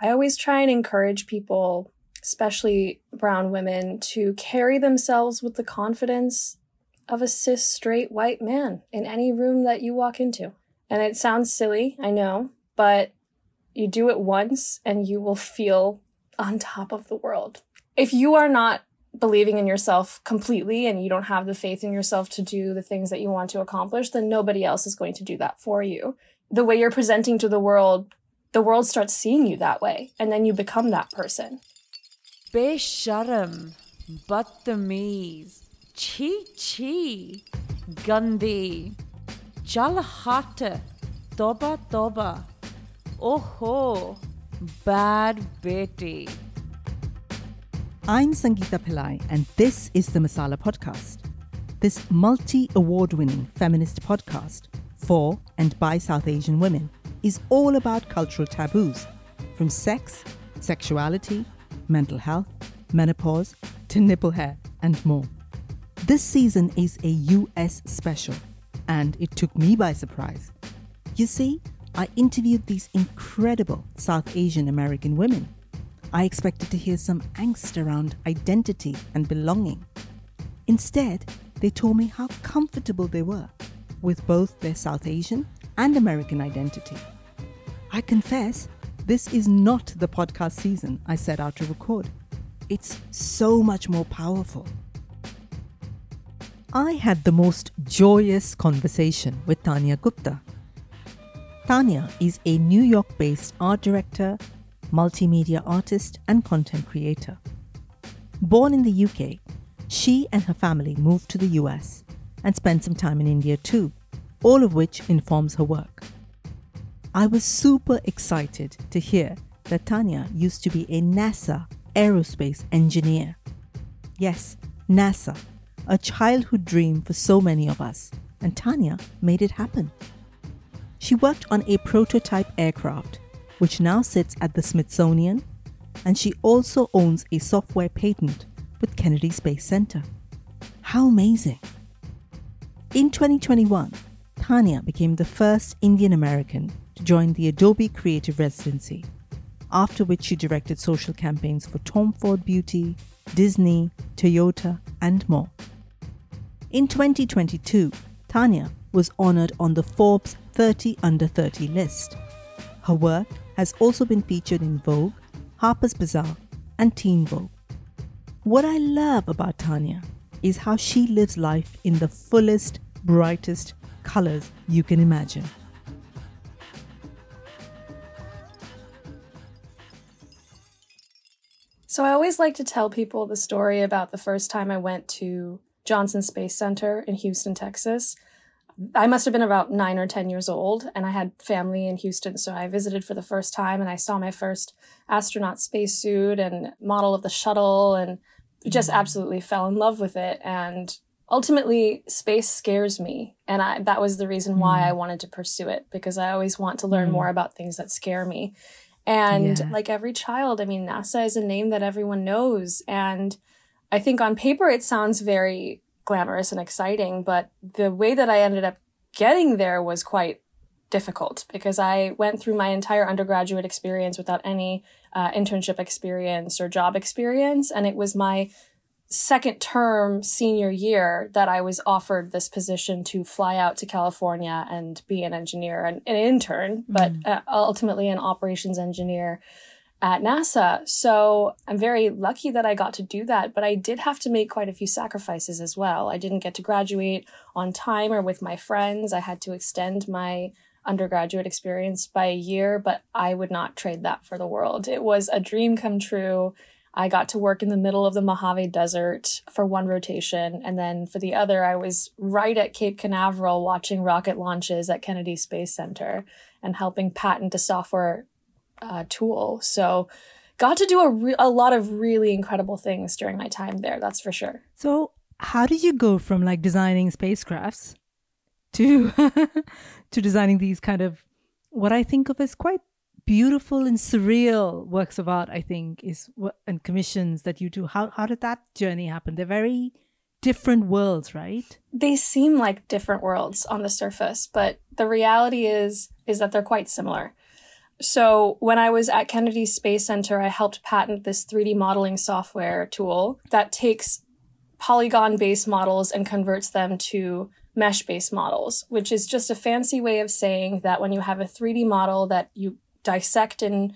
I always try and encourage people, especially brown women, to carry themselves with the confidence of a cis, straight, white man in any room that you walk into. And it sounds silly, I know, but you do it once and you will feel on top of the world. If you are not believing in yourself completely and you don't have the faith in yourself to do the things that you want to accomplish, then nobody else is going to do that for you. The way you're presenting to the world starts seeing you that way, and then you become that person. Besharam, badtamiz, chi-chi, gandhi, jalhat, toba-toba, oho, bad beti. I'm Sangeeta Pillai, and this is the Masala Podcast. This multi-award-winning feminist podcast for and by South Asian women is all about cultural taboos, from sex, sexuality, mental health, menopause, to nipple hair, and more. This season is a US special, and it took me by surprise. You see, I interviewed these incredible South Asian American women. I expected to hear some angst around identity and belonging. Instead, they told me how comfortable they were with both their South Asian and American identity. I confess, this is not the podcast season I set out to record. It's so much more powerful. I had the most joyous conversation with Tanya Gupta. Tanya is a New York-based art director, multimedia artist and content creator. Born in the UK, she and her family moved to the US and spent some time in India too, all of which informs her work. I was super excited to hear that Tanya used to be a NASA aerospace engineer. Yes, NASA, a childhood dream for so many of us, and Tanya made it happen. She worked on a prototype aircraft which now sits at the Smithsonian, and she also owns a software patent with Kennedy Space Center. How amazing! In 2021, Tanya became the first Indian American to join the Adobe Creative Residency, after which she directed social campaigns for Tom Ford Beauty, Disney, Toyota, and more. In 2022, Tanya was honored on the Forbes 30 Under 30 list. Her work has also been featured in Vogue, Harper's Bazaar, and Teen Vogue. What I love about Tanya is how she lives life in the fullest, brightest colors you can imagine. So I always like to tell people the story about the first time I went to Johnson Space Center in Houston, Texas. I must have been about 9 or 10 years old, and I had family in Houston, so I visited for the first time, and I saw my first astronaut spacesuit and model of the shuttle, and just absolutely fell in love with it. And ultimately, space scares me, and that was the reason why I wanted to pursue it, because I always want to learn more about things that scare me. And like every child, I mean, NASA is a name that everyone knows, and I think on paper it sounds very glamorous and exciting, but the way that I ended up getting there was quite difficult, because I went through my entire undergraduate experience without any internship experience or job experience, and it was my second term senior year that I was offered this position to fly out to California and be an engineer and an intern, but ultimately an operations engineer at NASA. So I'm very lucky that I got to do that, but I did have to make quite a few sacrifices as well. I didn't get to graduate on time or with my friends. I had to extend my undergraduate experience by a year, but I would not trade that for the world. It was a dream come true. I got to work in the middle of the Mojave Desert for one rotation, and then for the other, I was right at Cape Canaveral watching rocket launches at Kennedy Space Center and helping patent a software tool. So got to do a lot of really incredible things during my time there, that's for sure. So how did you go from like designing spacecrafts to to designing these kind of what I think of as quite beautiful and surreal works of art, I think, is and commissions that you do? How did that journey happen? They're very different worlds, right? They seem like different worlds on the surface, but the reality is that they're quite similar. So when I was at Kennedy Space Center, I helped patent this 3D modeling software tool that takes polygon-based models and converts them to mesh-based models, which is just a fancy way of saying that when you have a 3D model that you dissect in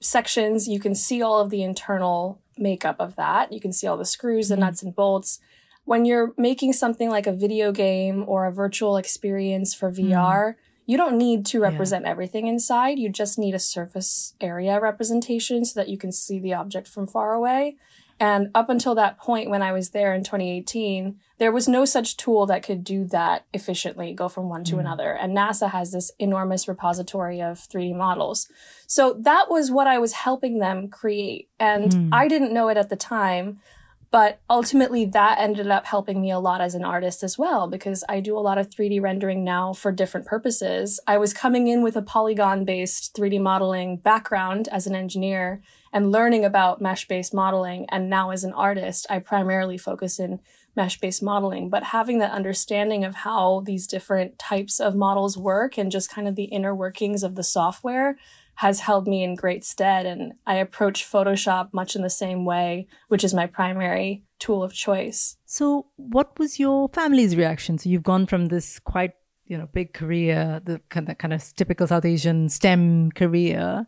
sections, you can see all of the internal makeup of that. You can see all the screws, the nuts and bolts. When you're making something like a video game or a virtual experience for VR, you don't need to represent everything inside. You just need a surface area representation so that you can see the object from far away. And up until that point, when I was there in 2018, there was no such tool that could do that efficiently, go from one to another. And NASA has this enormous repository of 3D models. So that was what I was helping them create. And I didn't know it at the time, but ultimately that ended up helping me a lot as an artist as well, because I do a lot of 3D rendering now for different purposes. I was coming in with a polygon-based 3D modeling background as an engineer and learning about mesh-based modeling. And now as an artist, I primarily focus in mesh-based modeling. But having that understanding of how these different types of models work and just kind of the inner workings of the software has held me in great stead. And I approach Photoshop much in the same way, which is my primary tool of choice. So what was your family's reaction? So you've gone from this quite, you know, big career, the kind of typical South Asian STEM career.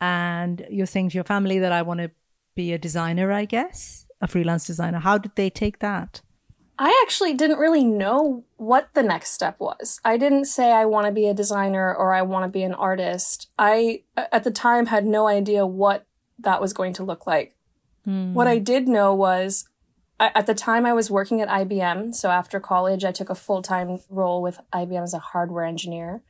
And you're saying to your family that I want to be a designer, I guess, a freelance designer. How did they take that? I actually didn't really know what the next step was. I didn't say I want to be a designer or I want to be an artist. I, at the time, had no idea what that was going to look like. What I did know was, at the time, I was working at IBM. So after college, I took a full-time role with IBM as a hardware engineer.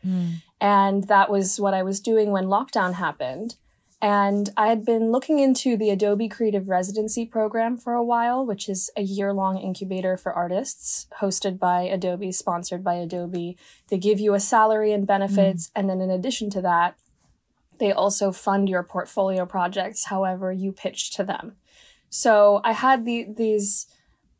And that was what I was doing when lockdown happened. And I had been looking into the Adobe Creative Residency program for a while, which is a year-long incubator for artists hosted by Adobe, sponsored by Adobe. They give you a salary and benefits. And then in addition to that, they also fund your portfolio projects, however you pitch to them. So I had these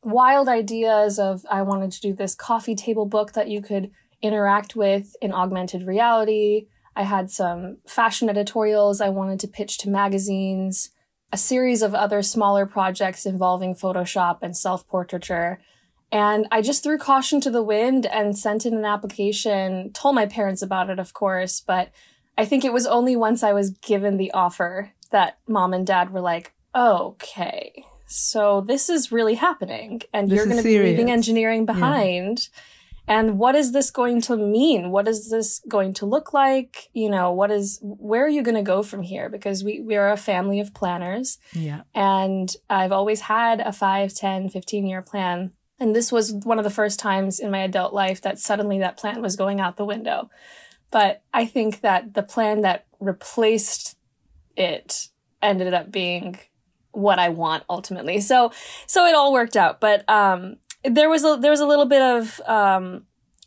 wild ideas of I wanted to do this coffee table book that you could interact with in augmented reality. I had some fashion editorials I wanted to pitch to magazines, a series of other smaller projects involving Photoshop and self-portraiture. And I just threw caution to the wind and sent in an application, told my parents about it, of course, but I think it was only once I was given the offer that mom and dad were like, okay, so this is really happening and you're going to be leaving engineering behind. Yeah. And what is this going to mean? What is this going to look like? You know, where are you going to go from here? Because we are a family of planners. Yeah. And I've always had a 5, 10, 15-year plan. And this was one of the first times in my adult life that suddenly that plan was going out the window. But I think that the plan that replaced it ended up being what I want ultimately. So it all worked out. But, There was a little bit of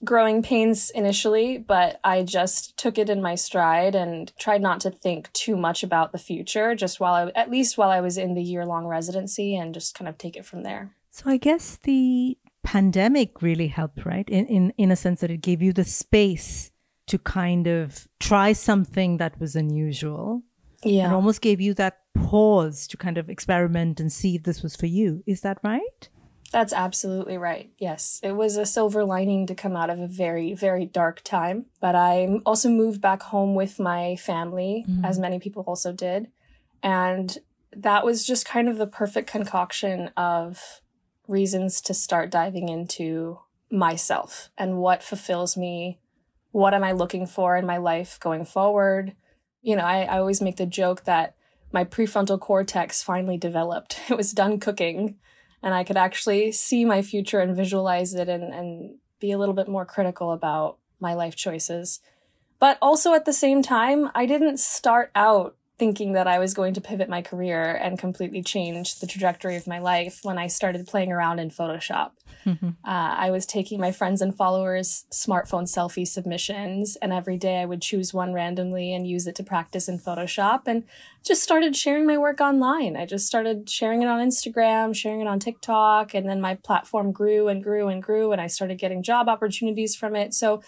growing pains initially, but I just took it in my stride and tried not to think too much about the future, just while I was in the year-long residency, and just kind of take it from there. So I guess the pandemic really helped, right? In a sense that it gave you the space to kind of try something that was unusual. Yeah. It almost gave you that pause to kind of experiment and see if this was for you. Is that right? That's absolutely right. Yes, it was a silver lining to come out of a very, very dark time. But I also moved back home with my family, as many people also did. And that was just kind of the perfect concoction of reasons to start diving into myself and what fulfills me. What am I looking for in my life going forward? You know, I always make the joke that my prefrontal cortex finally developed. It was done cooking. And I could actually see my future and visualize it and be a little bit more critical about my life choices. But also at the same time, I didn't start out thinking that I was going to pivot my career and completely change the trajectory of my life when I started playing around in Photoshop. I was taking my friends and followers' smartphone selfie submissions, and every day I would choose one randomly and use it to practice in Photoshop, and just started sharing my work online. I just started sharing it on Instagram, sharing it on TikTok, and then my platform grew and grew and grew, and I started getting job opportunities from it. So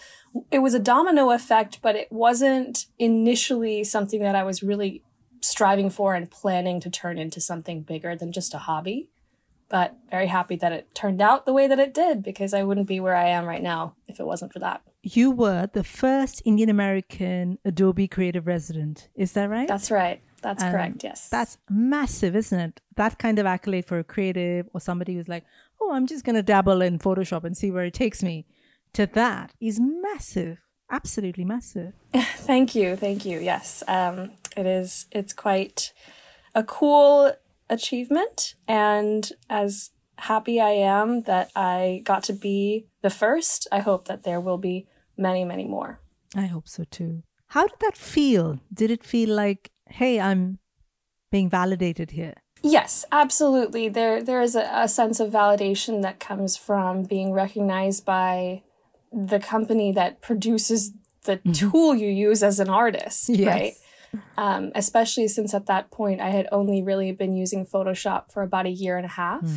it was a domino effect, but it wasn't initially something that I was really striving for and planning to turn into something bigger than just a hobby. But very happy that it turned out the way that it did, because I wouldn't be where I am right now if it wasn't for that. You were the first Indian American Adobe Creative Resident. Is that right? That's right. That's correct. Yes. That's massive, isn't it? That kind of accolade for a creative or somebody who's like, oh, I'm just going to dabble in Photoshop and see where it takes me, to that is massive. Absolutely massive. Thank you. Thank you. Yes. It is. It's quite a cool achievement. And as happy I am that I got to be the first, I hope that there will be many, many more. I hope so too. How did that feel? Did it feel like, hey, I'm being validated here? Yes, absolutely. There is a sense of validation that comes from being recognized by the company that produces the tool you use as an artist, yes, right? Especially since at that point, I had only really been using Photoshop for about a year and a half.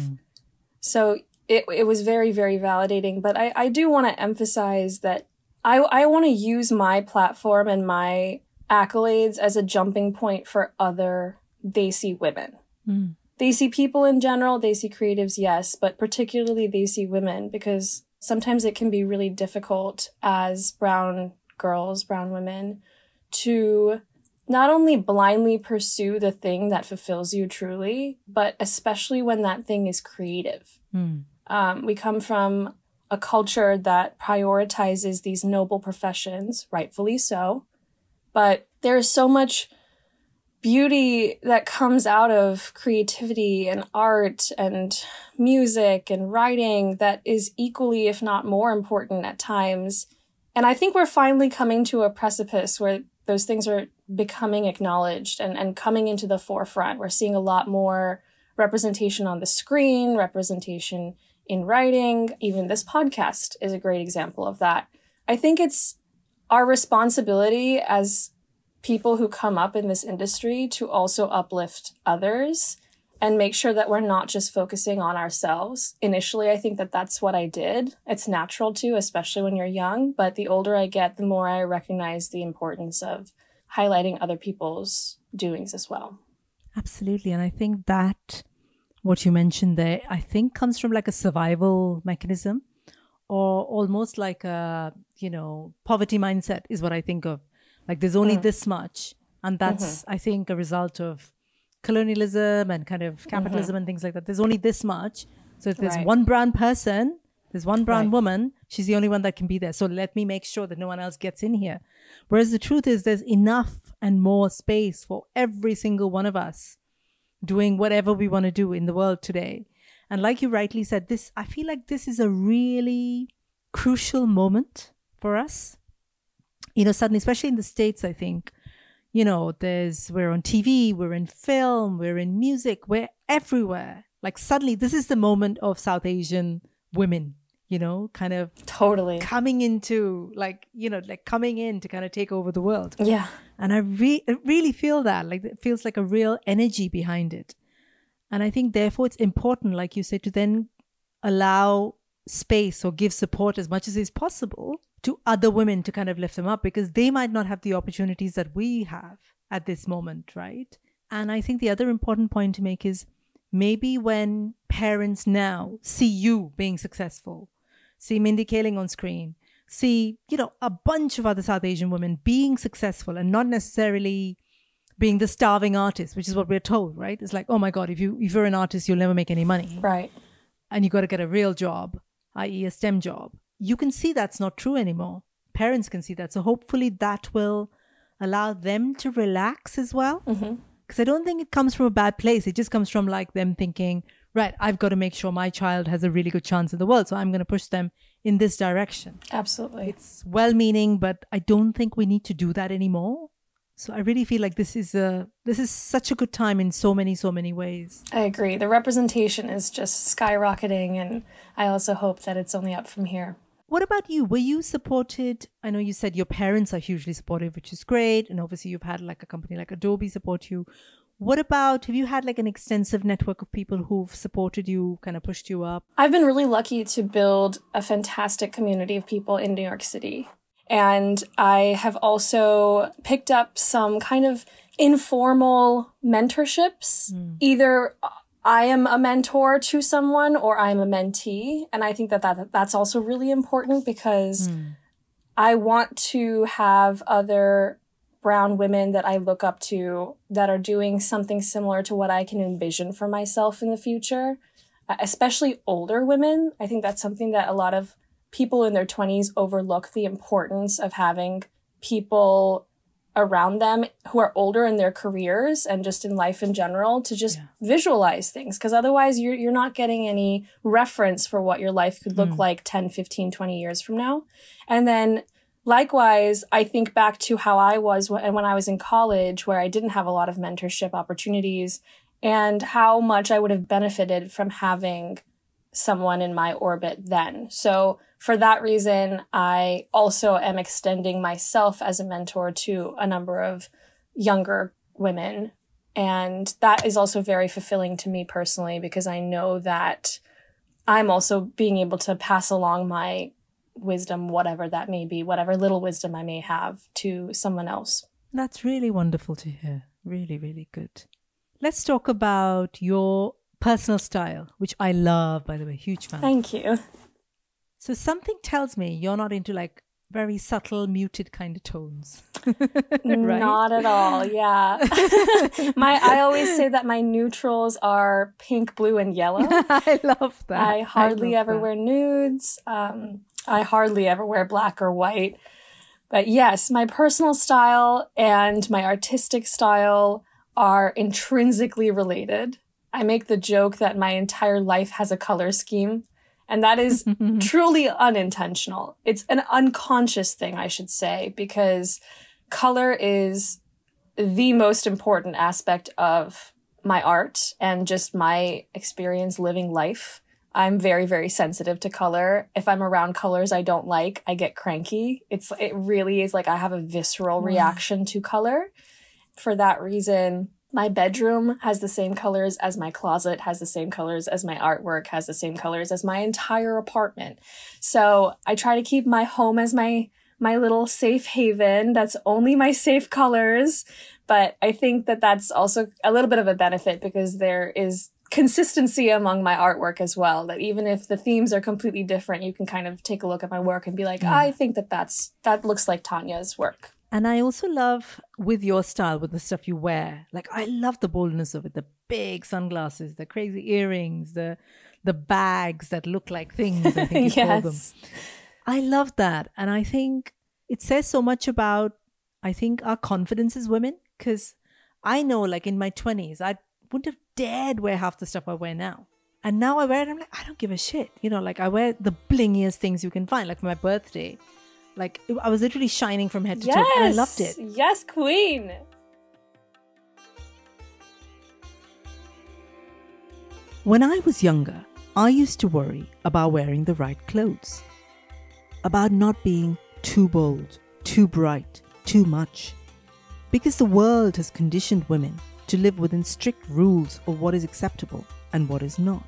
So it was very, very validating. But I do want to emphasize that I want to use my platform and my accolades as a jumping point for other Desi women. Desi people in general, Desi creatives, yes, but particularly Desi women, because sometimes it can be really difficult as brown girls, brown women, to not only blindly pursue the thing that fulfills you truly, but especially when that thing is creative. We come from a culture that prioritizes these noble professions, rightfully so, but there is so much beauty that comes out of creativity and art and music and writing that is equally, if not more important at times. And I think we're finally coming to a precipice where those things are becoming acknowledged and coming into the forefront. We're seeing a lot more representation on the screen, representation in writing. Even this podcast is a great example of that. I think it's our responsibility as people who come up in this industry to also uplift others and make sure that we're not just focusing on ourselves. Initially, I think that that's what I did. It's natural to, especially when you're young. But the older I get, the more I recognize the importance of highlighting other people's doings as well. Absolutely. And I think that what you mentioned there, I think comes from like a survival mechanism, or almost like a, poverty mindset is what I think of. Like there's only this much. And that's, I think, a result of colonialism and kind of capitalism and things like that. There's only this much. So if there's one brown person, there's one brown woman, she's the only one that can be there. So let me make sure that no one else gets in here. Whereas the truth is there's enough and more space for every single one of us doing whatever we want to do in the world today. And like you rightly said, this, I feel like this is a really crucial moment for us. Suddenly, especially in the States, I think, we're on TV, we're in film, we're in music, we're everywhere. Like suddenly, this is the moment of South Asian women, kind of totally coming into coming in to kind of take over the world. Yeah. And I really feel that, like it feels like a real energy behind it. And I think therefore it's important, like you said, to then allow space or give support as much as is possible to other women to kind of lift them up, because they might not have the opportunities that we have at this moment, right? And I think the other important point to make is maybe when parents now see you being successful, see Mindy Kaling on screen, see, a bunch of other South Asian women being successful and not necessarily being the starving artist, which is what we're told, right? It's like, oh my God, if you're an artist, you'll never make any money. Right. And you got to get a real job, i.e. a STEM job. You can see that's not true anymore. Parents can see that. So hopefully that will allow them to relax as well. Because I don't think it comes from a bad place. It just comes from like them thinking, right, I've got to make sure my child has a really good chance in the world. So I'm going to push them in this direction. Absolutely. It's well-meaning, but I don't think we need to do that anymore. So I really feel like this is such a good time in so many ways. I agree. The representation is just skyrocketing. And I also hope that it's only up from here. What about you? Were you supported? I know you said your parents are hugely supportive, which is great. And obviously you've had like a company like Adobe support you. What about, have you had like an extensive network of people who've supported you, kind of pushed you up? I've been really lucky to build a fantastic community of people in New York City. And I have also picked up some kind of informal mentorships. Either I am a mentor to someone or I'm a mentee. And I think that, that's also really important because I want to have other brown women that I look up to that are doing something similar to what I can envision for myself in the future, especially older women. I think that's something that a lot of people in their 20s overlook, the importance of having people around them who are older in their careers and just in life in general to just visualize things, because otherwise you're not getting any reference for what your life could look like 10, 15, 20 years from now. And then likewise, I think back to how I was when I was in college, where I didn't have a lot of mentorship opportunities, and how much I would have benefited from having someone in my orbit then. So for that reason, I also am extending myself as a mentor to a number of younger women. And that is also very fulfilling to me personally, because I know that I'm also being able to pass along my wisdom, whatever that may be, whatever little wisdom I may have, to someone else. That's really wonderful to hear. Really, really good. Let's talk about your personal style, which I love, by the way, huge fan. Thank you. So something tells me you're not into like very subtle, muted kind of tones. Right? Not at all. Yeah. I always say that my neutrals are pink, blue, and yellow. I love that. I hardly ever wear nudes. I hardly ever wear black or white. But yes, my personal style and my artistic style are intrinsically related. I make the joke that my entire life has a color scheme, and that is truly unintentional. It's an unconscious thing, I should say, because color is the most important aspect of my art and just my experience living life. I'm very, very sensitive to color. If I'm around colors I don't like, I get cranky. It really is like I have a visceral reaction to color. For that reason, my bedroom has the same colors as my closet, has the same colors as my artwork, has the same colors as my entire apartment. So I try to keep my home as my little safe haven. That's only my safe colors. But I think that that's also a little bit of a benefit, because there is consistency among my artwork as well, that even if the themes are completely different, you can kind of take a look at my work and be like, I think that looks like Tanya's work. And I also love with your style, with the stuff you wear, like I love the boldness of it, the big sunglasses, the crazy earrings, the bags that look like things, I think you call them. I love that. And I think it says so much about, I think, our confidence as women, because I know like in my 20s, I wouldn't have dared wear half the stuff I wear now. And now I wear it, I'm like, I don't give a shit. You know, like I wear the blingiest things you can find. Like for my birthday, like I was literally shining from head to toe. And I loved it. Yes, queen. When I was younger, I used to worry about wearing the right clothes, about not being too bold, too bright, too much, because the world has conditioned women to live within strict rules of what is acceptable and what is not.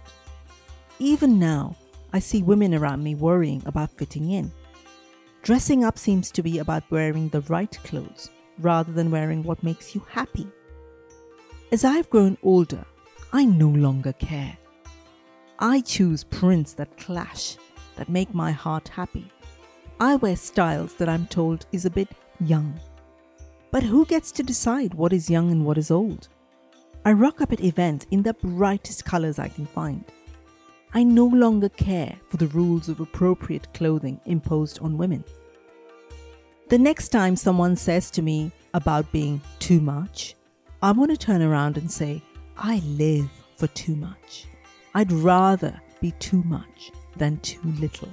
Even now, I see women around me worrying about fitting in. Dressing up seems to be about wearing the right clothes rather than wearing what makes you happy. As I've grown older, I no longer care. I choose prints that clash, that make my heart happy. I wear styles that I'm told is a bit young. But who gets to decide what is young and what is old? I rock up at events in the brightest colors I can find. I no longer care for the rules of appropriate clothing imposed on women. The next time someone says to me about being too much, I want to turn around and say, I live for too much. I'd rather be too much than too little.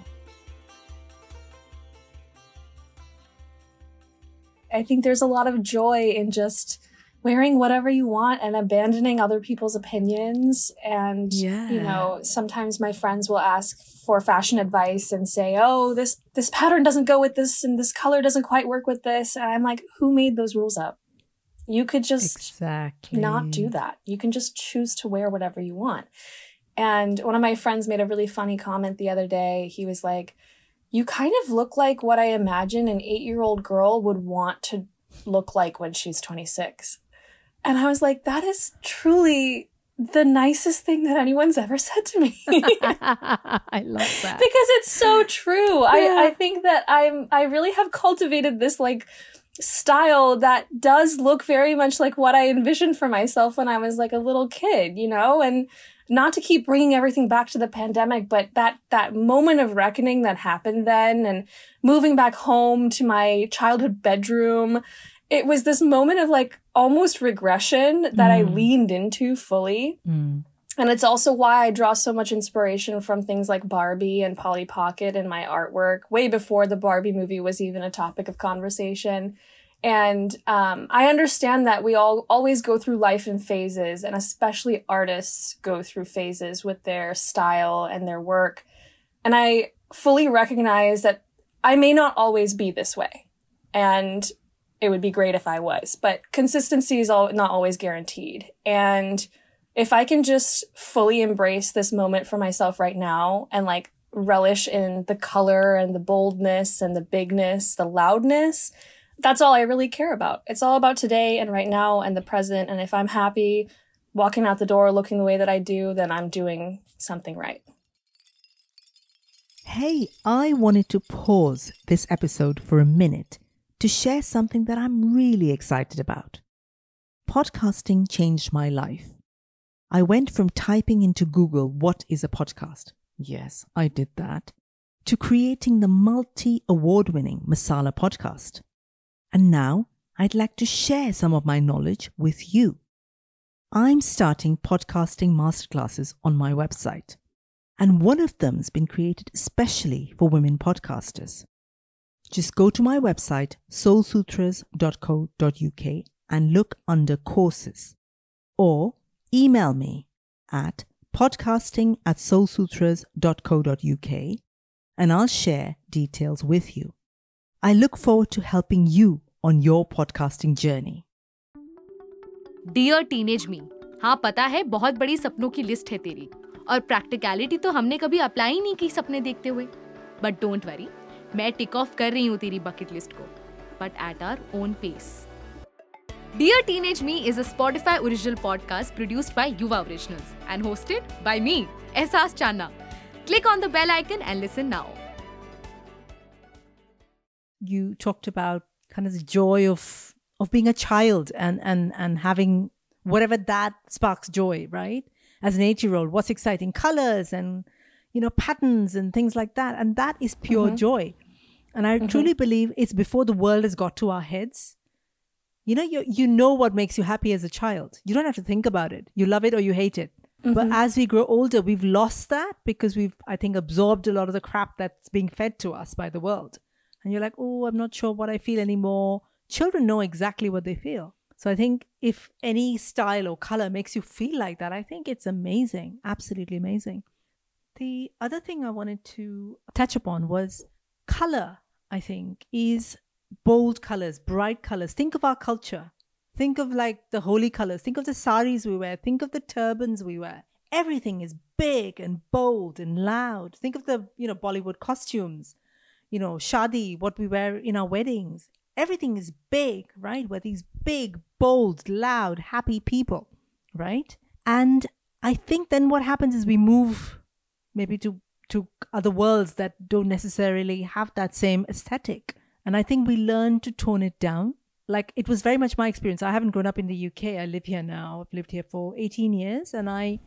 I think there's a lot of joy in just wearing whatever you want and abandoning other people's opinions. And, you know, sometimes my friends will ask for fashion advice and say, oh, this pattern doesn't go with this and this color doesn't quite work with this. And I'm like, who made those rules up? You could just not do that. You can just choose to wear whatever you want. And one of my friends made a really funny comment the other day. He was like, you kind of look like what I imagine an 8-year-old girl would want to look like when she's 26. And I was like, that is truly the nicest thing that anyone's ever said to me. I love that. Because it's so true. Yeah. I think that I really have cultivated this like style that does look very much like what I envisioned for myself when I was like a little kid, you know, and not to keep bringing everything back to the pandemic, but that moment of reckoning that happened then and moving back home to my childhood bedroom, it was this moment of like almost regression that I leaned into fully. Mm. And it's also why I draw so much inspiration from things like Barbie and Polly Pocket in my artwork way before the Barbie movie was even a topic of conversation. And I understand that we all always go through life in phases, and especially artists go through phases with their style and their work. And I fully recognize that I may not always be this way, and it would be great if I was, but consistency is not always guaranteed. And if I can just fully embrace this moment for myself right now and like relish in the color and the boldness and the bigness, the loudness, that's all I really care about. It's all about today and right now and the present. And if I'm happy walking out the door looking the way that I do, then I'm doing something right. Hey, I wanted to pause this episode for a minute to share something that I'm really excited about. Podcasting changed my life. I went from typing into Google, what is a podcast? Yes, I did that, to creating the multi-award-winning Masala Podcast. And now I'd like to share some of my knowledge with you. I'm starting podcasting masterclasses on my website, and one of them's been created especially for women podcasters. Just go to my website, soulsutras.co.uk, and look under courses, or email me at podcasting@soulsutras.co.uk, and I'll share details with you. I look forward to helping you on your podcasting journey. Dear teenage me, हाँ पता है बहुत बड़ी सपनों की list है तेरी और प्रैक्टिकलिटी तो हमने कभी अप्लाई ही नहीं की सपने देखते हुए. But don't worry, मैं टिक ऑफ कर रही हूँ तेरी बकेट लिस्ट को, but at our own pace. Dear Teenage Me is a Spotify original podcast produced by Yuva Originals and hosted by me, Ehsaas Channa. Click on the bell icon and listen now. You talked about kind of the joy of being a child and having whatever that sparks joy, right? As an 8-year-old, what's exciting? Colors and, you know, patterns and things like that. And that is pure joy. And I truly believe it's before the world has got to our heads. You know, you know what makes you happy as a child. You don't have to think about it. You love it or you hate it. But as we grow older, we've lost that because we've, I think, absorbed a lot of the crap that's being fed to us by the world. And you're like, oh, I'm not sure what I feel anymore. Children know exactly what they feel. So I think if any style or color makes you feel like that, I think it's amazing. Absolutely amazing. The other thing I wanted to touch upon was color, I think, is bold colors, bright colors. Think of our culture. Think of like the Holi colors. Think of the saris we wear. Think of the turbans we wear. Everything is big and bold and loud. Think of the, you know, Bollywood costumes. You know, shadi, what we wear in our weddings. Everything is big, right? We're these big, bold, loud, happy people, right? And I think then what happens is we move maybe to other worlds that don't necessarily have that same aesthetic. And I think we learn to tone it down. Like, it was very much my experience. I haven't grown up in the UK. I live here now. I've lived here for 18 years. And I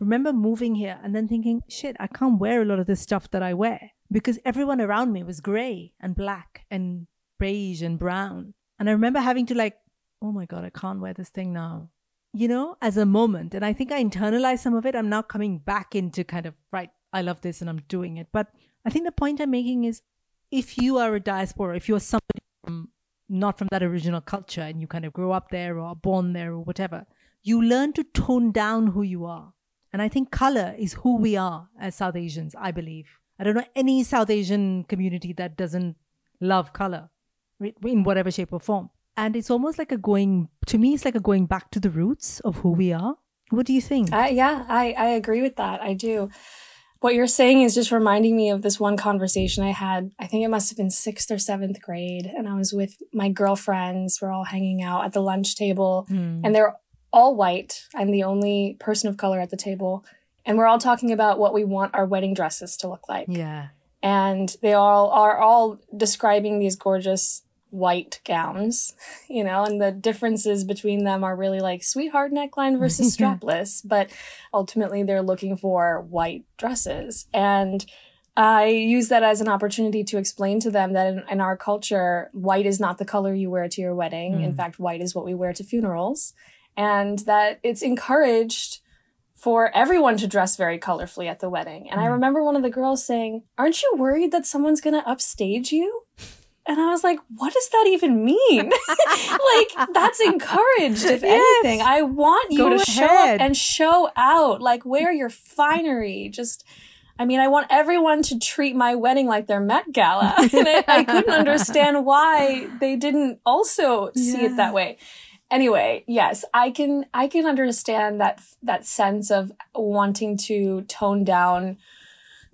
remember moving here and then thinking, shit, I can't wear a lot of this stuff that I wear. Because everyone around me was grey and black and beige and brown. And I remember having to like, oh my God, I can't wear this thing now, you know, as a moment. And I think I internalized some of it. I'm now coming back into kind of, right, I love this and I'm doing it. But I think the point I'm making is, if you are a diaspora, if you're somebody from, not from that original culture and you kind of grow up there or are born there or whatever, you learn to tone down who you are. And I think color is who we are as South Asians, I believe. I don't know any South Asian community that doesn't love color in whatever shape or form. And it's almost like going back to the roots of who we are. What do you think? Yeah, I agree with that. I do. What you're saying is just reminding me of this one conversation I had. I think it must have been 6th or 7th grade. And I was with my girlfriends. We're all hanging out at the lunch table. Mm. And they're all white. I'm the only person of color at the table. And we're all talking about what we want our wedding dresses to look like. Yeah. And they all are all describing these gorgeous white gowns, you know, and the differences between them are really like sweetheart neckline versus strapless, but ultimately they're looking for white dresses. And I use that as an opportunity to explain to them that in our culture, white is not the color you wear to your wedding. Mm. In fact, white is what we wear to funerals, and that it's encouraged for everyone to dress very colorfully at the wedding. And I remember one of the girls saying, "Aren't you worried that someone's going to upstage you?" And I was like, what does that even mean? Like, that's encouraged, if anything. I want you to show up and show out, like, wear your finery. Just, I mean, I want everyone to treat my wedding like their Met Gala. And I couldn't understand why they didn't also see it that way. Anyway, yes, I can understand that sense of wanting to tone down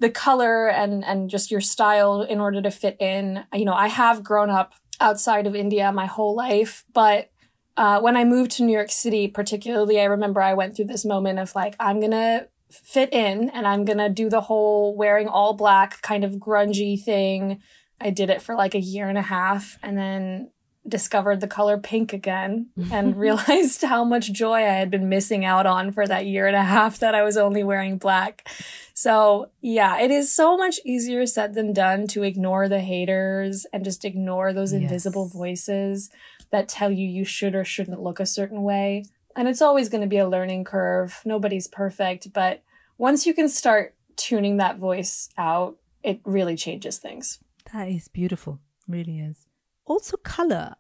the color and just your style in order to fit in. You know, I have grown up outside of India my whole life, but when I moved to New York City, particularly, I remember I went through this moment of like, I'm going to fit in and I'm going to do the whole wearing all black kind of grungy thing. I did it for like a year and a half and then discovered the color pink again and realized how much joy I had been missing out on for that year and a half that I was only wearing black. So yeah, it is so much easier said than done to ignore the haters and just ignore those invisible voices that tell you you should or shouldn't look a certain way. And it's always going to be a learning curve. Nobody's perfect, but once you can start tuning that voice out, it really changes things. That is beautiful. Really is. Also, color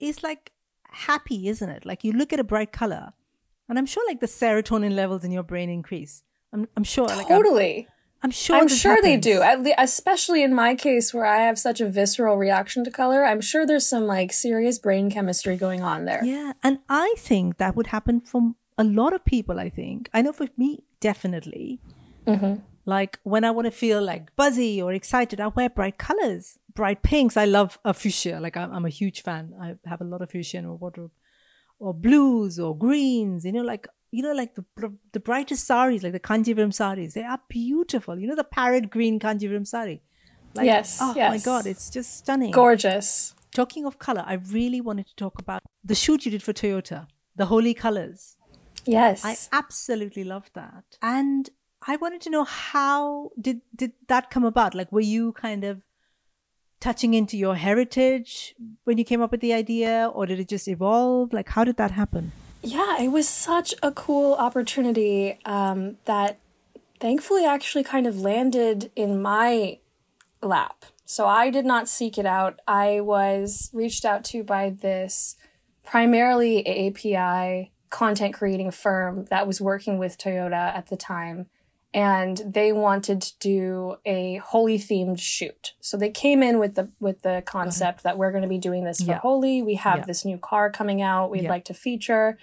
is like happy, isn't it? Like you look at a bright color and I'm sure like the serotonin levels in your brain increase. I'm sure. Totally. Like I'm sure happens. They do. Especially in my case where I have such a visceral reaction to color. I'm sure there's some like serious brain chemistry going on there. Yeah. And I think that would happen for a lot of people, I think. I know for me, definitely. Mm-hmm. Like when I want to feel like buzzy or excited, I wear bright colors. Bright pinks. I love a fuchsia. Like I'm a huge fan. I have a lot of fuchsia in my wardrobe, or blues or greens. Like the brightest saris, like the Kanjivaram saris. They are beautiful. You know, the parrot green Kanjivaram sari. Like, yes. Oh yes. My God, it's just stunning. Gorgeous. Talking of color, I really wanted to talk about the shoot you did for Toyota, the Holi colors. Yes. I absolutely loved that, and I wanted to know how did that come about? Like, were you kind of touching into your heritage when you came up with the idea, or did it just evolve? Like, how did that happen? Yeah, it was such a cool opportunity that thankfully actually kind of landed in my lap. So I did not seek it out. I was reached out to by this primarily AAPI content creating firm that was working with Toyota at the time. And they wanted to do a Holi themed shoot. So they came in with the concept that we're going to be doing this for Holi. We have this new car coming out we'd like to feature.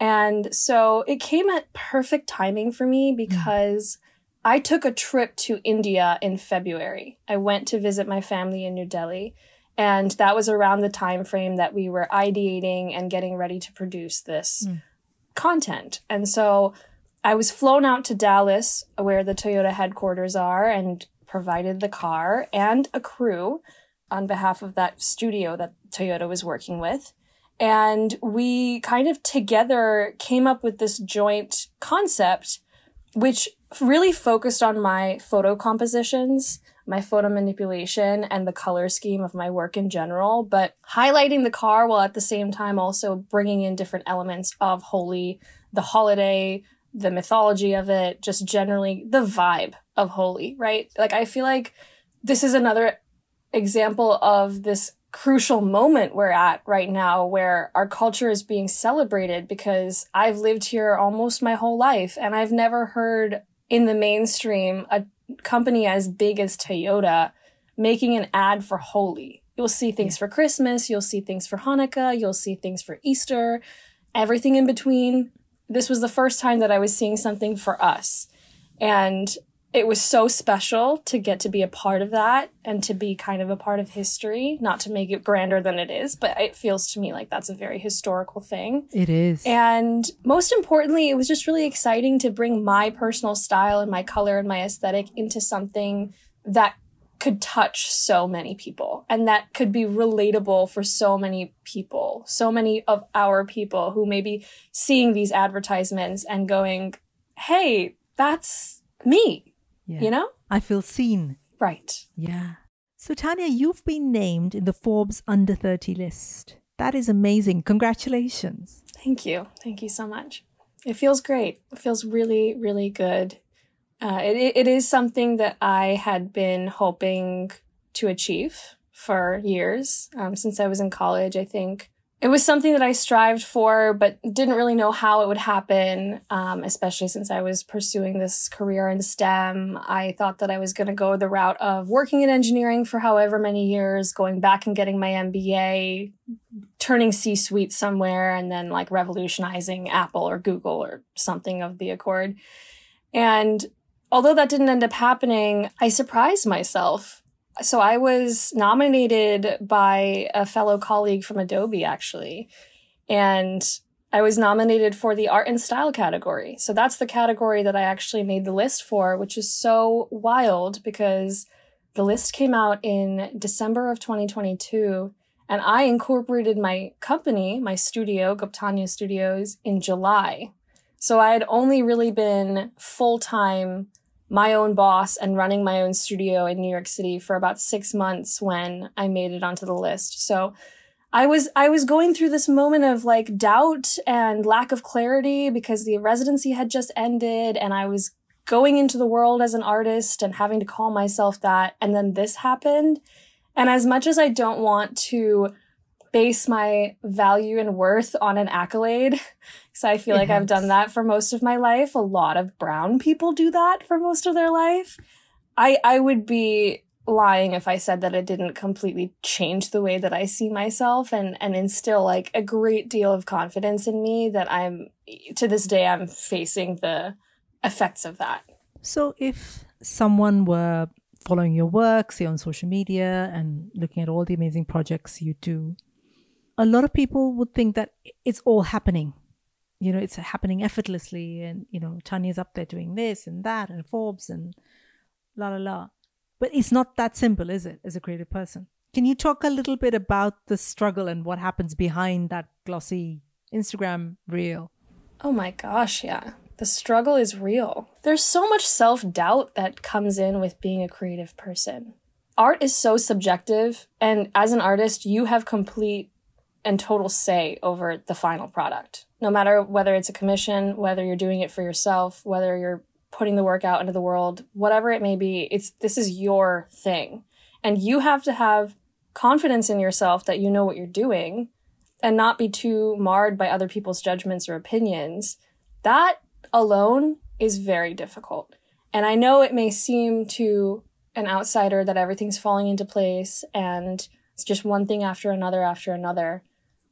And so it came at perfect timing for me because I took a trip to India in February. I went to visit my family in New Delhi. And that was around the time frame that we were ideating and getting ready to produce this content. And so I was flown out to Dallas, where the Toyota headquarters are, and provided the car and a crew on behalf of that studio that Toyota was working with. And we kind of together came up with this joint concept, which really focused on my photo compositions, my photo manipulation, and the color scheme of my work in general, but highlighting the car while at the same time also bringing in different elements of Holi, the holiday, the mythology of it, just generally the vibe of Holi, right? Like, I feel like this is another example of this crucial moment we're at right now where our culture is being celebrated, because I've lived here almost my whole life and I've never heard in the mainstream a company as big as Toyota making an ad for Holi. You'll see things for Christmas, you'll see things for Hanukkah, you'll see things for Easter, everything in between. This was the first time that I was seeing something for us. And it was so special to get to be a part of that and to be kind of a part of history, not to make it grander than it is, but it feels to me like that's a very historical thing. It is. And most importantly, it was just really exciting to bring my personal style and my color and my aesthetic into something that could touch so many people and that could be relatable for so many people, so many of our people who may be seeing these advertisements and going, hey, that's me. Yeah. You know? I feel seen. Right. Yeah. So, Tanya, you've been named in the Forbes Under 30 list. That is amazing. Congratulations. Thank you. Thank you so much. It feels great. It feels really, really good. It is something that I had been hoping to achieve for years, since I was in college, I think. It was something that I strived for, but didn't really know how it would happen, especially since I was pursuing this career in STEM. I thought that I was going to go the route of working in engineering for however many years, going back and getting my MBA, turning C-suite somewhere, and then like revolutionizing Apple or Google or something of the accord. And although that didn't end up happening, I surprised myself. So I was nominated by a fellow colleague from Adobe, actually, and I was nominated for the art and style category. So that's the category that I actually made the list for, which is so wild because the list came out in December of 2022, and I incorporated my company, my studio, Guptanya Studios, in July. So I had only really been full-time my own boss and running my own studio in New York City for about 6 months when I made it onto the list. So I was going through this moment of like doubt and lack of clarity because the residency had just ended and I was going into the world as an artist and having to call myself that. And then this happened. And as much as I don't want to base my value and worth on an accolade, because I feel like I've done that for most of my life. A lot of brown people do that for most of their life. I would be lying if I said that it didn't completely change the way that I see myself and instill like a great deal of confidence in me that I'm, to this day, I'm facing the effects of that. So if someone were following your work, say on social media and looking at all the amazing projects you do, a lot of people would think that it's all happening. You know, it's happening effortlessly and, you know, Tanya's up there doing this and that and Forbes and la la la. But it's not that simple, is it, as a creative person? Can you talk a little bit about the struggle and what happens behind that glossy Instagram reel? Oh my gosh, yeah. The struggle is real. There's so much self-doubt that comes in with being a creative person. Art is so subjective, and as an artist, you have complete and total say over the final product. No matter whether it's a commission, whether you're doing it for yourself, whether you're putting the work out into the world, whatever it may be, this is your thing. And you have to have confidence in yourself that you know what you're doing and not be too marred by other people's judgments or opinions. That alone is very difficult. And I know it may seem to an outsider that everything's falling into place and it's just one thing after another after another.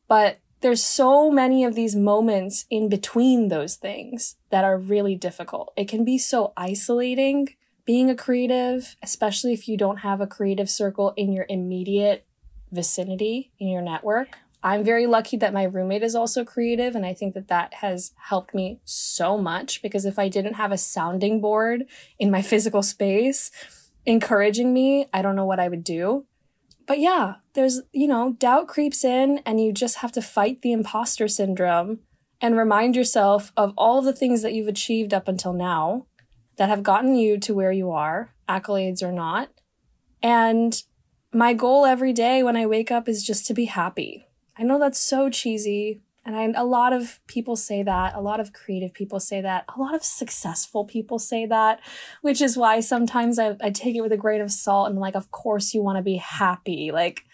But there's so many of these moments in between those things that are really difficult. It can be so isolating being a creative, especially if you don't have a creative circle in your immediate vicinity, in your network. I'm very lucky that my roommate is also creative, and I think that that has helped me so much because if I didn't have a sounding board in my physical space encouraging me, I don't know what I would do. But yeah, there's, you know, doubt creeps in and you just have to fight the imposter syndrome and remind yourself of all the things that you've achieved up until now that have gotten you to where you are, accolades or not. And my goal every day when I wake up is just to be happy. I know that's so cheesy. And a lot of people say that, a lot of creative people say that, a lot of successful people say that, which is why sometimes I take it with a grain of salt and like, of course you want to be happy. Like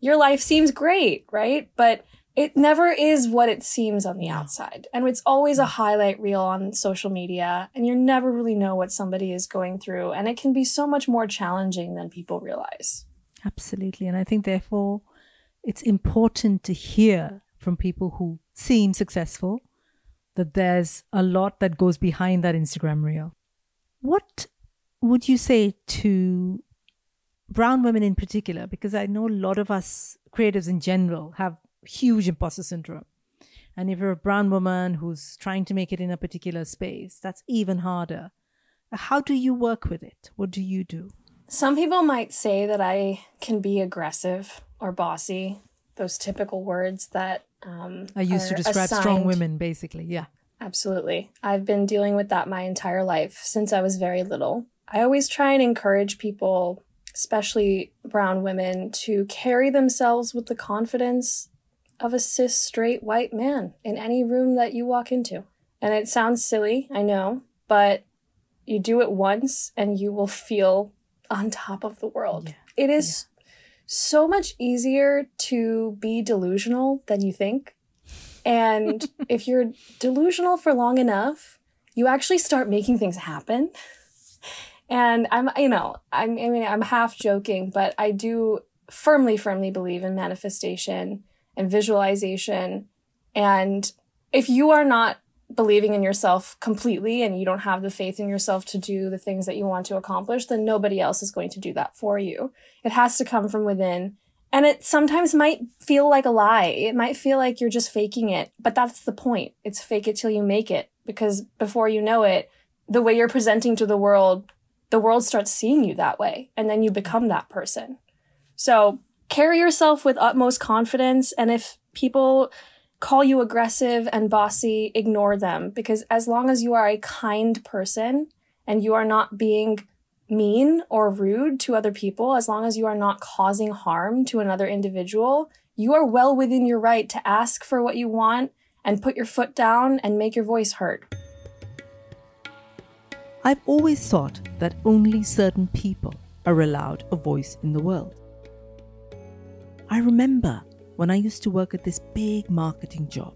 your life seems great, right? But it never is what it seems on the outside. And it's always a highlight reel on social media and you never really know what somebody is going through. And it can be so much more challenging than people realize. Absolutely. And I think therefore it's important to hear from people who seem successful, that there's a lot that goes behind that Instagram reel. What would you say to brown women in particular? Because I know a lot of us creatives in general have huge imposter syndrome. And if you're a brown woman who's trying to make it in a particular space, that's even harder. How do you work with it? What do you do? Some people might say that I can be aggressive or bossy. Those typical words that I used to describe assigned. Strong women, basically. Yeah, absolutely. I've been dealing with that my entire life since I was very little. I always try and encourage people, especially brown women, to carry themselves with the confidence of a cis, straight, white man in any room that you walk into. And it sounds silly, I know, but you do it once and you will feel on top of the world. Yeah. It is so much easier to be delusional than you think. And if you're delusional for long enough, you actually start making things happen. And I'm half joking, but I do firmly believe in manifestation and visualization. And if you are not believing in yourself completely and you don't have the faith in yourself to do the things that you want to accomplish, then nobody else is going to do that for you. It has to come from within. And it sometimes might feel like a lie. It might feel like you're just faking it, but that's the point. It's fake it till you make it, because before you know it, the way you're presenting to the world starts seeing you that way, and then you become that person. So carry yourself with utmost confidence, and if people call you aggressive and bossy, ignore them, because as long as you are a kind person and you are not being mean or rude to other people, as long as you are not causing harm to another individual, you are well within your right to ask for what you want and put your foot down and make your voice heard. I've always thought that only certain people are allowed a voice in the world. I remember when I used to work at this big marketing job.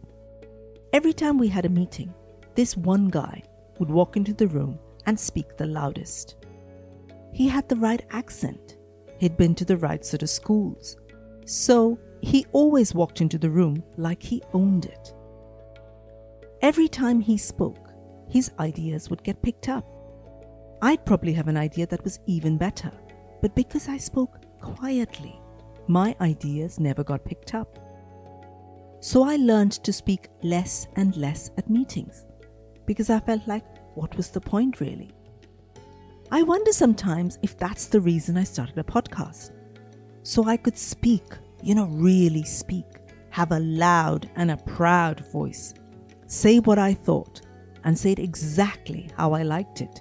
Every time we had a meeting, this one guy would walk into the room and speak the loudest. He had the right accent. He'd been to the right sort of schools. So he always walked into the room like he owned it. Every time he spoke, his ideas would get picked up. I'd probably have an idea that was even better, but because I spoke quietly, my ideas never got picked up. So I learned to speak less and less at meetings, because I felt like, what was the point really? I wonder sometimes if that's the reason I started a podcast, so I could speak, really speak, have a loud and a proud voice, say what I thought, and say it exactly how I liked it.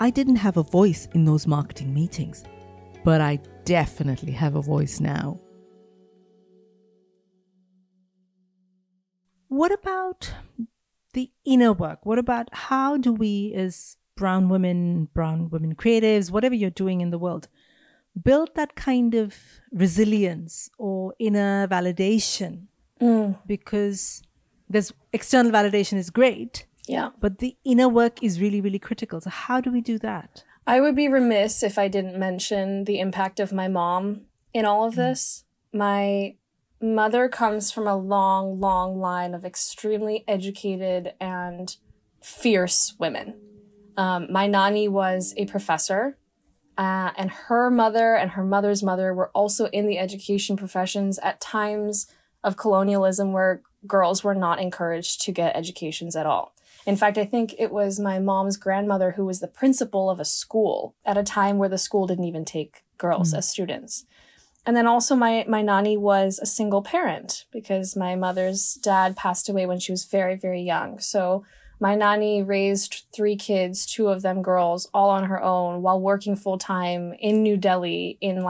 I didn't have a voice in those marketing meetings, but I definitely have a voice now. What about the inner work? What about how do we as brown women creatives, whatever you're doing in the world, build that kind of resilience or inner validation? Mm. Because this external validation is great, but the inner work is really, really critical. So how do we do that? I would be remiss if I didn't mention the impact of my mom in all of this. My mother comes from a long, long line of extremely educated and fierce women. My nanny was a professor, and her mother and her mother's mother were also in the education professions at times of colonialism where girls were not encouraged to get educations at all. In fact, I think it was my mom's grandmother who was the principal of a school at a time where the school didn't even take girls as students. And then also my nanny was a single parent because my mother's dad passed away when she was very, very young. So my nanny raised 3 kids, 2 of them girls, all on her own while working full time in New Delhi in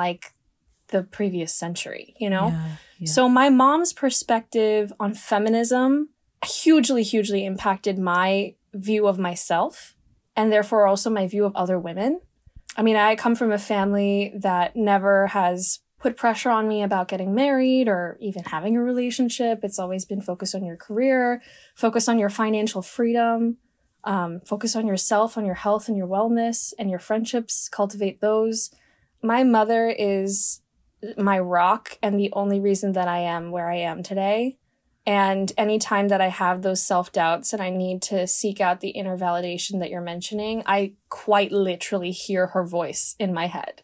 the previous century, So my mom's perspective on feminism hugely impacted my view of myself and therefore also my view of other women. I mean, I come from a family that never has put pressure on me about getting married or even having a relationship. It's always been focused on your career, focus on your financial freedom, focus on yourself, on your health and your wellness and your friendships, cultivate those. My mother is my rock and the only reason that I am where I am today. And anytime that I have those self-doubts and I need to seek out the inner validation that you're mentioning, I quite literally hear her voice in my head.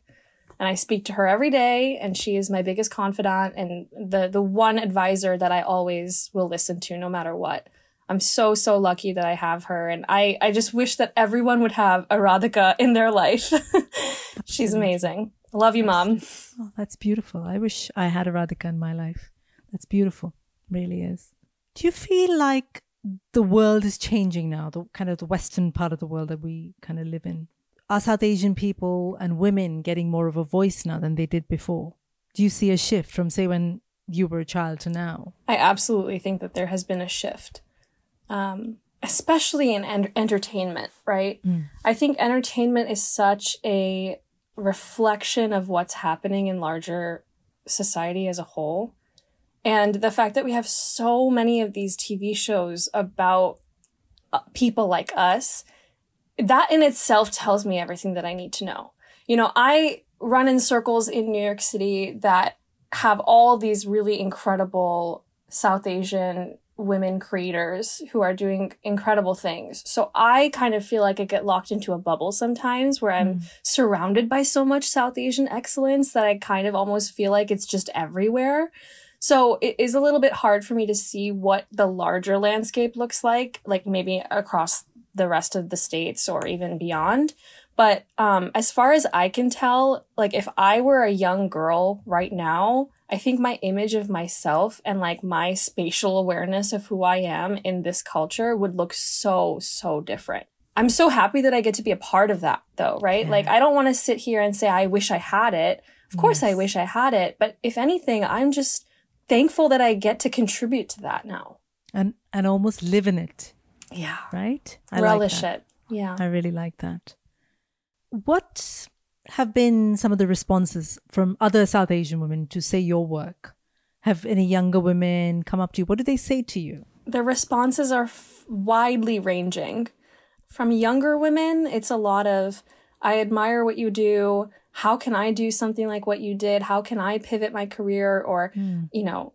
And I speak to her every day, and she is my biggest confidant and the one advisor that I always will listen to no matter what. I'm so, so lucky that I have her. And I just wish that everyone would have a Radhika in their life. She's amazing. Love you, Mom. Oh, that's beautiful. I wish I had a Radhika in my life. That's beautiful. Really is. Do you feel like the world is changing now, the kind of the Western part of the world that we kind of live in? Are South Asian people and women getting more of a voice now than they did before? Do you see a shift from, say, when you were a child to now? I absolutely think that there has been a shift. Especially in entertainment, right? Mm. I think entertainment is such a reflection of what's happening in larger society as a whole. And the fact that we have so many of these TV shows about people like us, that in itself tells me everything that I need to know. You know, I run in circles in New York City that have all these really incredible South Asian women creators who are doing incredible things. So I kind of feel like I get locked into a bubble sometimes where I'm surrounded by so much South Asian excellence that I kind of almost feel like it's just everywhere. So it is a little bit hard for me to see what the larger landscape looks like maybe across the rest of the states or even beyond. But as far as I can tell, like if I were a young girl right now, I think my image of myself and like my spatial awareness of who I am in this culture would look so, so different. I'm so happy that I get to be a part of that though, right? Yeah. Like I don't want to sit here and say, I wish I had it. Of course, yes. I wish I had it. But if anything, I'm just thankful that I get to contribute to that now. And almost live in it. Yeah. Right? Relish it. Yeah. I really like that. What have been some of the responses from other South Asian women to, say, your work? Have any younger women come up to you? What do they say to you? The responses are widely ranging. From younger women, it's a lot of, I admire what you do. How can I do something like what you did? How can I pivot my career? Or, you know,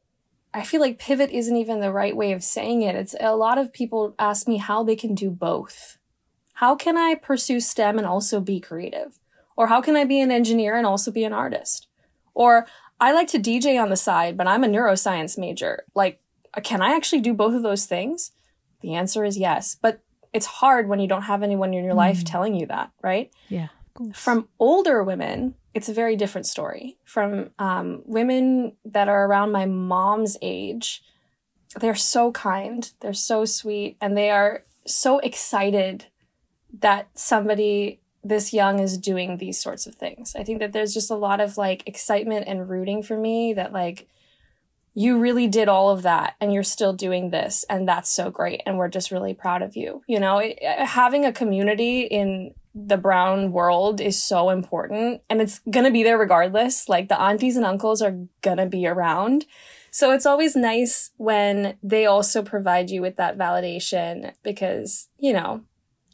I feel like pivot isn't even the right way of saying it. It's a lot of people ask me how they can do both. How can I pursue STEM and also be creative? Or how can I be an engineer and also be an artist? Or I like to DJ on the side, but I'm a neuroscience major. Like, can I actually do both of those things? The answer is yes. But it's hard when you don't have anyone in your life telling you that, right? Yeah. From older women, it's a very different story. From women that are around my mom's age, they're so kind, they're so sweet, and they are so excited that somebody this young is doing these sorts of things. I think that there's just a lot of like excitement and rooting for me that like, you really did all of that and you're still doing this and that's so great and we're just really proud of you. You know, having a community in the brown world is so important and it's going to be there regardless. Like the aunties and uncles are going to be around. So it's always nice when they also provide you with that validation because, you know,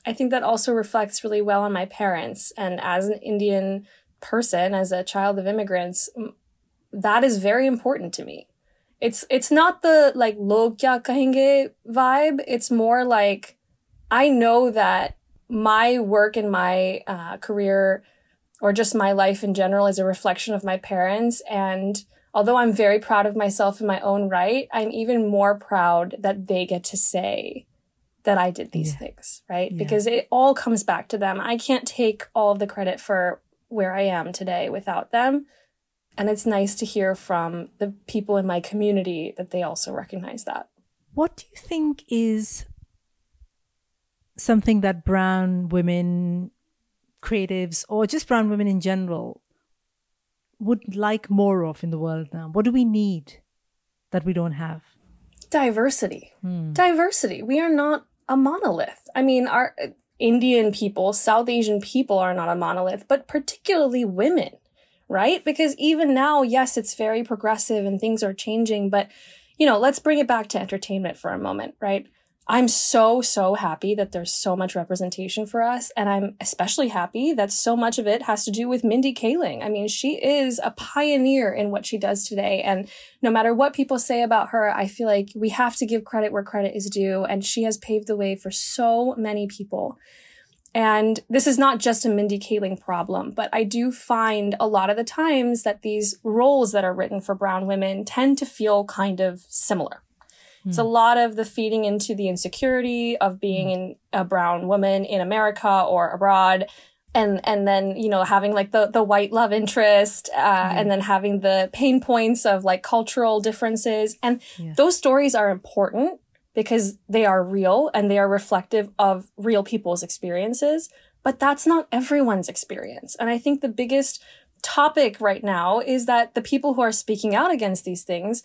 I think that also reflects really well on my parents. And as an Indian person, as a child of immigrants, that is very important to me. It's not the like log kya kahenge vibe. It's more like I know that my work and my career or just my life in general is a reflection of my parents. And although I'm very proud of myself in my own right, I'm even more proud that they get to say that I did these things, right? Yeah. Because it all comes back to them. I can't take all of the credit for where I am today without them. And it's nice to hear from the people in my community that they also recognize that. What do you think is something that brown women creatives or just brown women in general would like more of in the world now? What do we need that we don't have? Diversity. Diversity. We are not a monolith. I mean, our Indian people, South Asian people are not a monolith, but particularly women, right? Because even now, yes, it's very progressive and things are changing, but, you know, let's bring it back to entertainment for a moment, right? I'm so happy that there's so much representation for us. And I'm especially happy that so much of it has to do with Mindy Kaling. I mean, she is a pioneer in what she does today. And no matter what people say about her, I feel like we have to give credit where credit is due. And she has paved the way for so many people. And this is not just a Mindy Kaling problem, but I do find a lot of the times that these roles that are written for brown women tend to feel kind of similar. Mm. It's a lot of the feeding into the insecurity of being a brown woman in America or abroad. And then, you know, having like the white love interest, and then having the pain points of like cultural differences. And those stories are important, because they are real and they are reflective of real people's experiences, but that's not everyone's experience. And I think the biggest topic right now is that the people who are speaking out against these things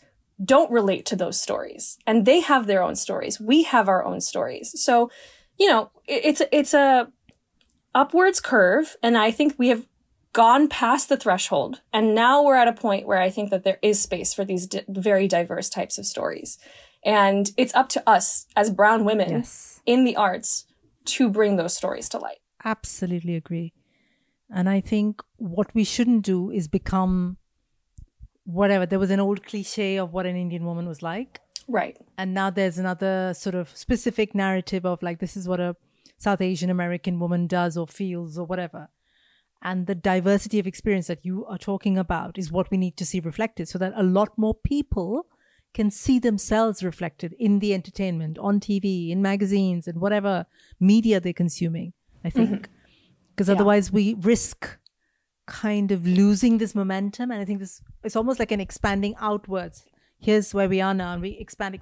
don't relate to those stories, and they have their own stories. We have our own stories. So, you know, it's a upwards curve. And I think we have gone past the threshold. And now we're at a point where I think that there is space for these very diverse types of stories. And it's up to us as brown women in the arts to bring those stories to light. Absolutely agree. And I think what we shouldn't do is become whatever. There was an old cliche of what an Indian woman was like. Right. And now there's another sort of specific narrative of like, this is what a South Asian American woman does or feels or whatever. And the diversity of experience that you are talking about is what we need to see reflected, so that a lot more people can see themselves reflected in the entertainment, on TV, in magazines, and whatever media they're consuming, I think. Because otherwise we risk kind of losing this momentum. And I think this it's almost like an expanding outwards. Here's where we are now, and we expand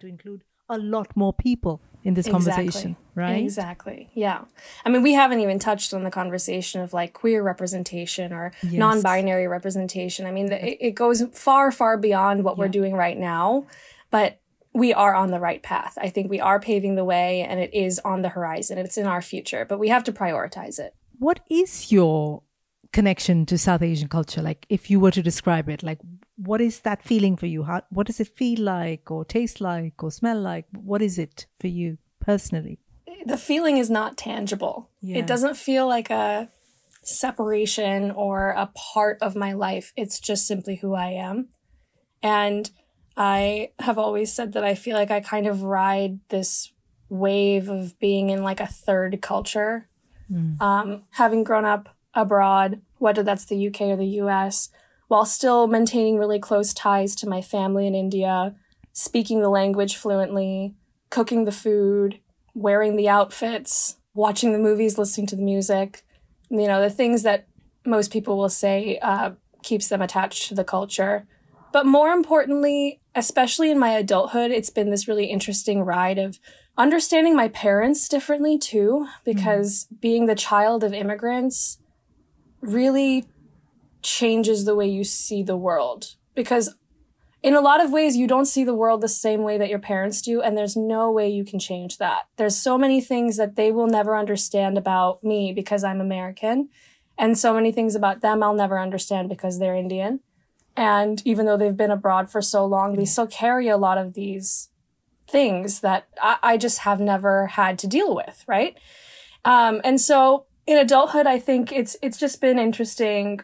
to include a lot more people in this conversation, right? Exactly. Yeah. I mean, we haven't even touched on the conversation of like queer representation or non-binary representation. I mean, it goes far, far beyond what we're doing right now, but we are on the right path. I think we are paving the way, and it is on the horizon. It's in our future, but we have to prioritize it. What is your connection to South Asian culture? Like, if you were to describe it, like, what is that feeling for you? How, what does it feel like or taste like or smell like? What is it for you personally? The feeling is not tangible. Yeah. It doesn't feel like a separation or a part of my life. It's just simply who I am. And I have always said that I feel like I kind of ride this wave of being in like a third culture. Having grown up abroad, whether that's the UK or the US, while still maintaining really close ties to my family in India, speaking the language fluently, cooking the food, wearing the outfits, watching the movies, listening to the music, you know, the things that most people will say keeps them attached to the culture. But more importantly, especially in my adulthood, it's been this really interesting ride of understanding my parents differently too, because being the child of immigrants really changes the way you see the world, because in a lot of ways you don't see the world the same way that your parents do, and there's no way you can change that. There's so many things that they will never understand about me because I'm American, and so many things about them I'll never understand because they're Indian. And even though they've been abroad for so long, they still carry a lot of these things that I just have never had to deal with, right? And so in adulthood, I think it's just been interesting,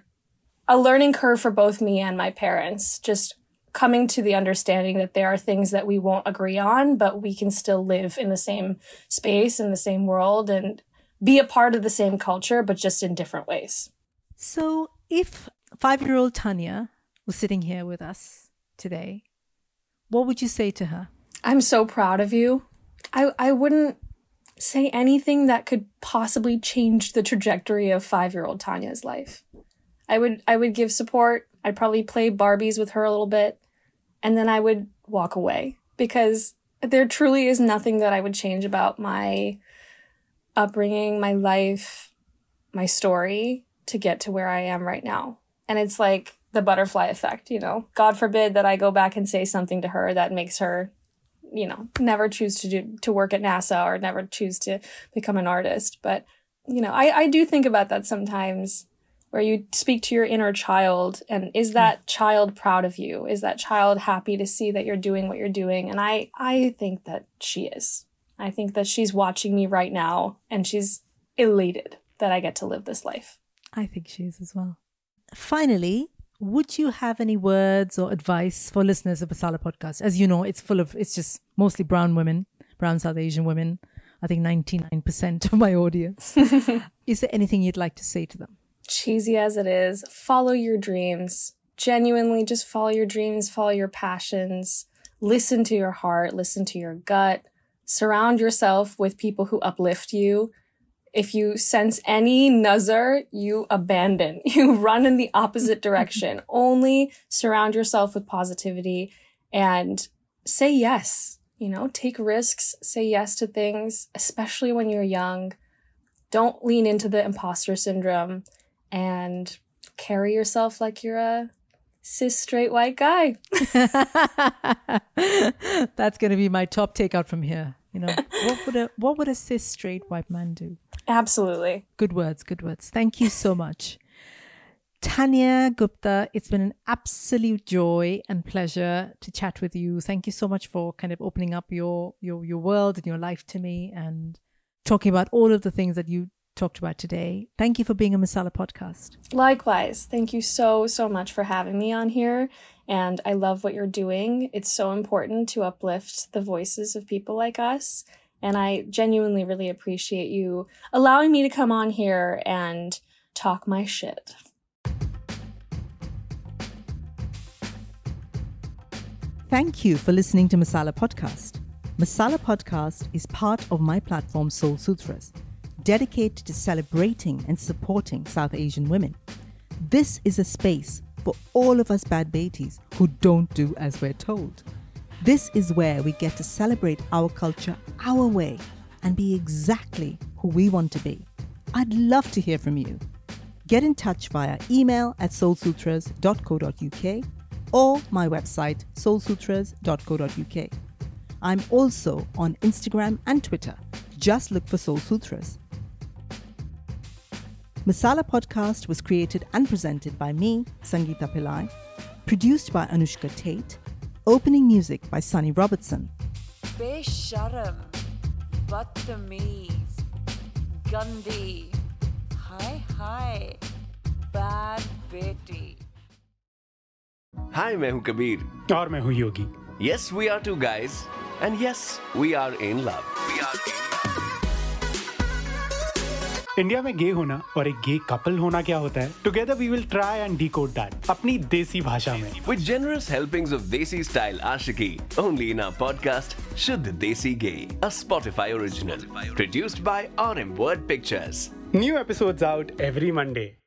a learning curve for both me and my parents, just coming to the understanding that there are things that we won't agree on, but we can still live in the same space, in the same world, and be a part of the same culture, but just in different ways. So if five-year-old Tanya was sitting here with us today, what would you say to her? I'm so proud of you. I wouldn't say anything that could possibly change the trajectory of five-year-old Tanya's life. I would give support. I'd probably play Barbies with her a little bit, and then I would walk away, because there truly is nothing that I would change about my upbringing, my life, my story to get to where I am right now. And it's like the butterfly effect, you know. God forbid that I go back and say something to her that makes her, you know, never choose to work at NASA or never choose to become an artist. But, you know, I do think about that sometimes, where you speak to your inner child, and is that child proud of you? Is that child happy to see that you're doing what you're doing? And I think that she is. I think that she's watching me right now and she's elated that I get to live this life. I think she is as well. Finally, would you have any words or advice for listeners of Masala Podcast? As you know, it's just mostly brown women, brown South Asian women. I think 99% of my audience. Is there anything you'd like to say to them? Cheesy as it is, follow your dreams. Genuinely, just follow your dreams, follow your passions. Listen to your heart, listen to your gut. Surround yourself with people who uplift you. If you sense any nuzzle, you abandon. You run in the opposite direction. Only surround yourself with positivity and say yes. You know, take risks, say yes to things, especially when you're young. Don't lean into the imposter syndrome and carry yourself like you're a cis straight white guy. That's going to be my top takeout from here. You know, what would a cis straight white man do? Absolutely. Good words. Thank you so much. Tanya Gupta, it's been an absolute joy and pleasure to chat with you. Thank you so much for kind of opening up your world and your life to me and talking about all of the things that you talked about today. Thank you for being a Masala Podcast. Likewise. Thank you so, so much for having me on here. And I love what you're doing. It's so important to uplift the voices of people like us. And I genuinely really appreciate you allowing me to come on here and talk my shit. Thank you for listening to Masala Podcast. Masala Podcast is part of my platform Soul Sutras, dedicated to celebrating and supporting South Asian women. This is a space for all of us bad beities who don't do as we're told. This is where we get to celebrate our culture our way and be exactly who we want to be. I'd love to hear from you. Get in touch via email at soulsutras.co.uk or my website soulsutras.co.uk. I'm also on Instagram and Twitter. Just look for Soul Sutras. Masala Podcast was created and presented by me, Sangeeta Pillai, produced by Anushka Tate, opening music by Sunny Robertson. Besharam, Badtameez, Gandhi, Hi, Bad Beti. Hi, I'm Kabir. And I'm Yogi. Yes, we are two guys. And yes, we are in love. India में gay होना और एक गे couple होना क्या होता है? Together we will try and decode that अपनी देसी भाषा में. With generous helpings of desi style Aashiqui, only in our podcast Shuddh Desi Gay, a Spotify original, produced by RM Word Pictures. New episodes out every Monday.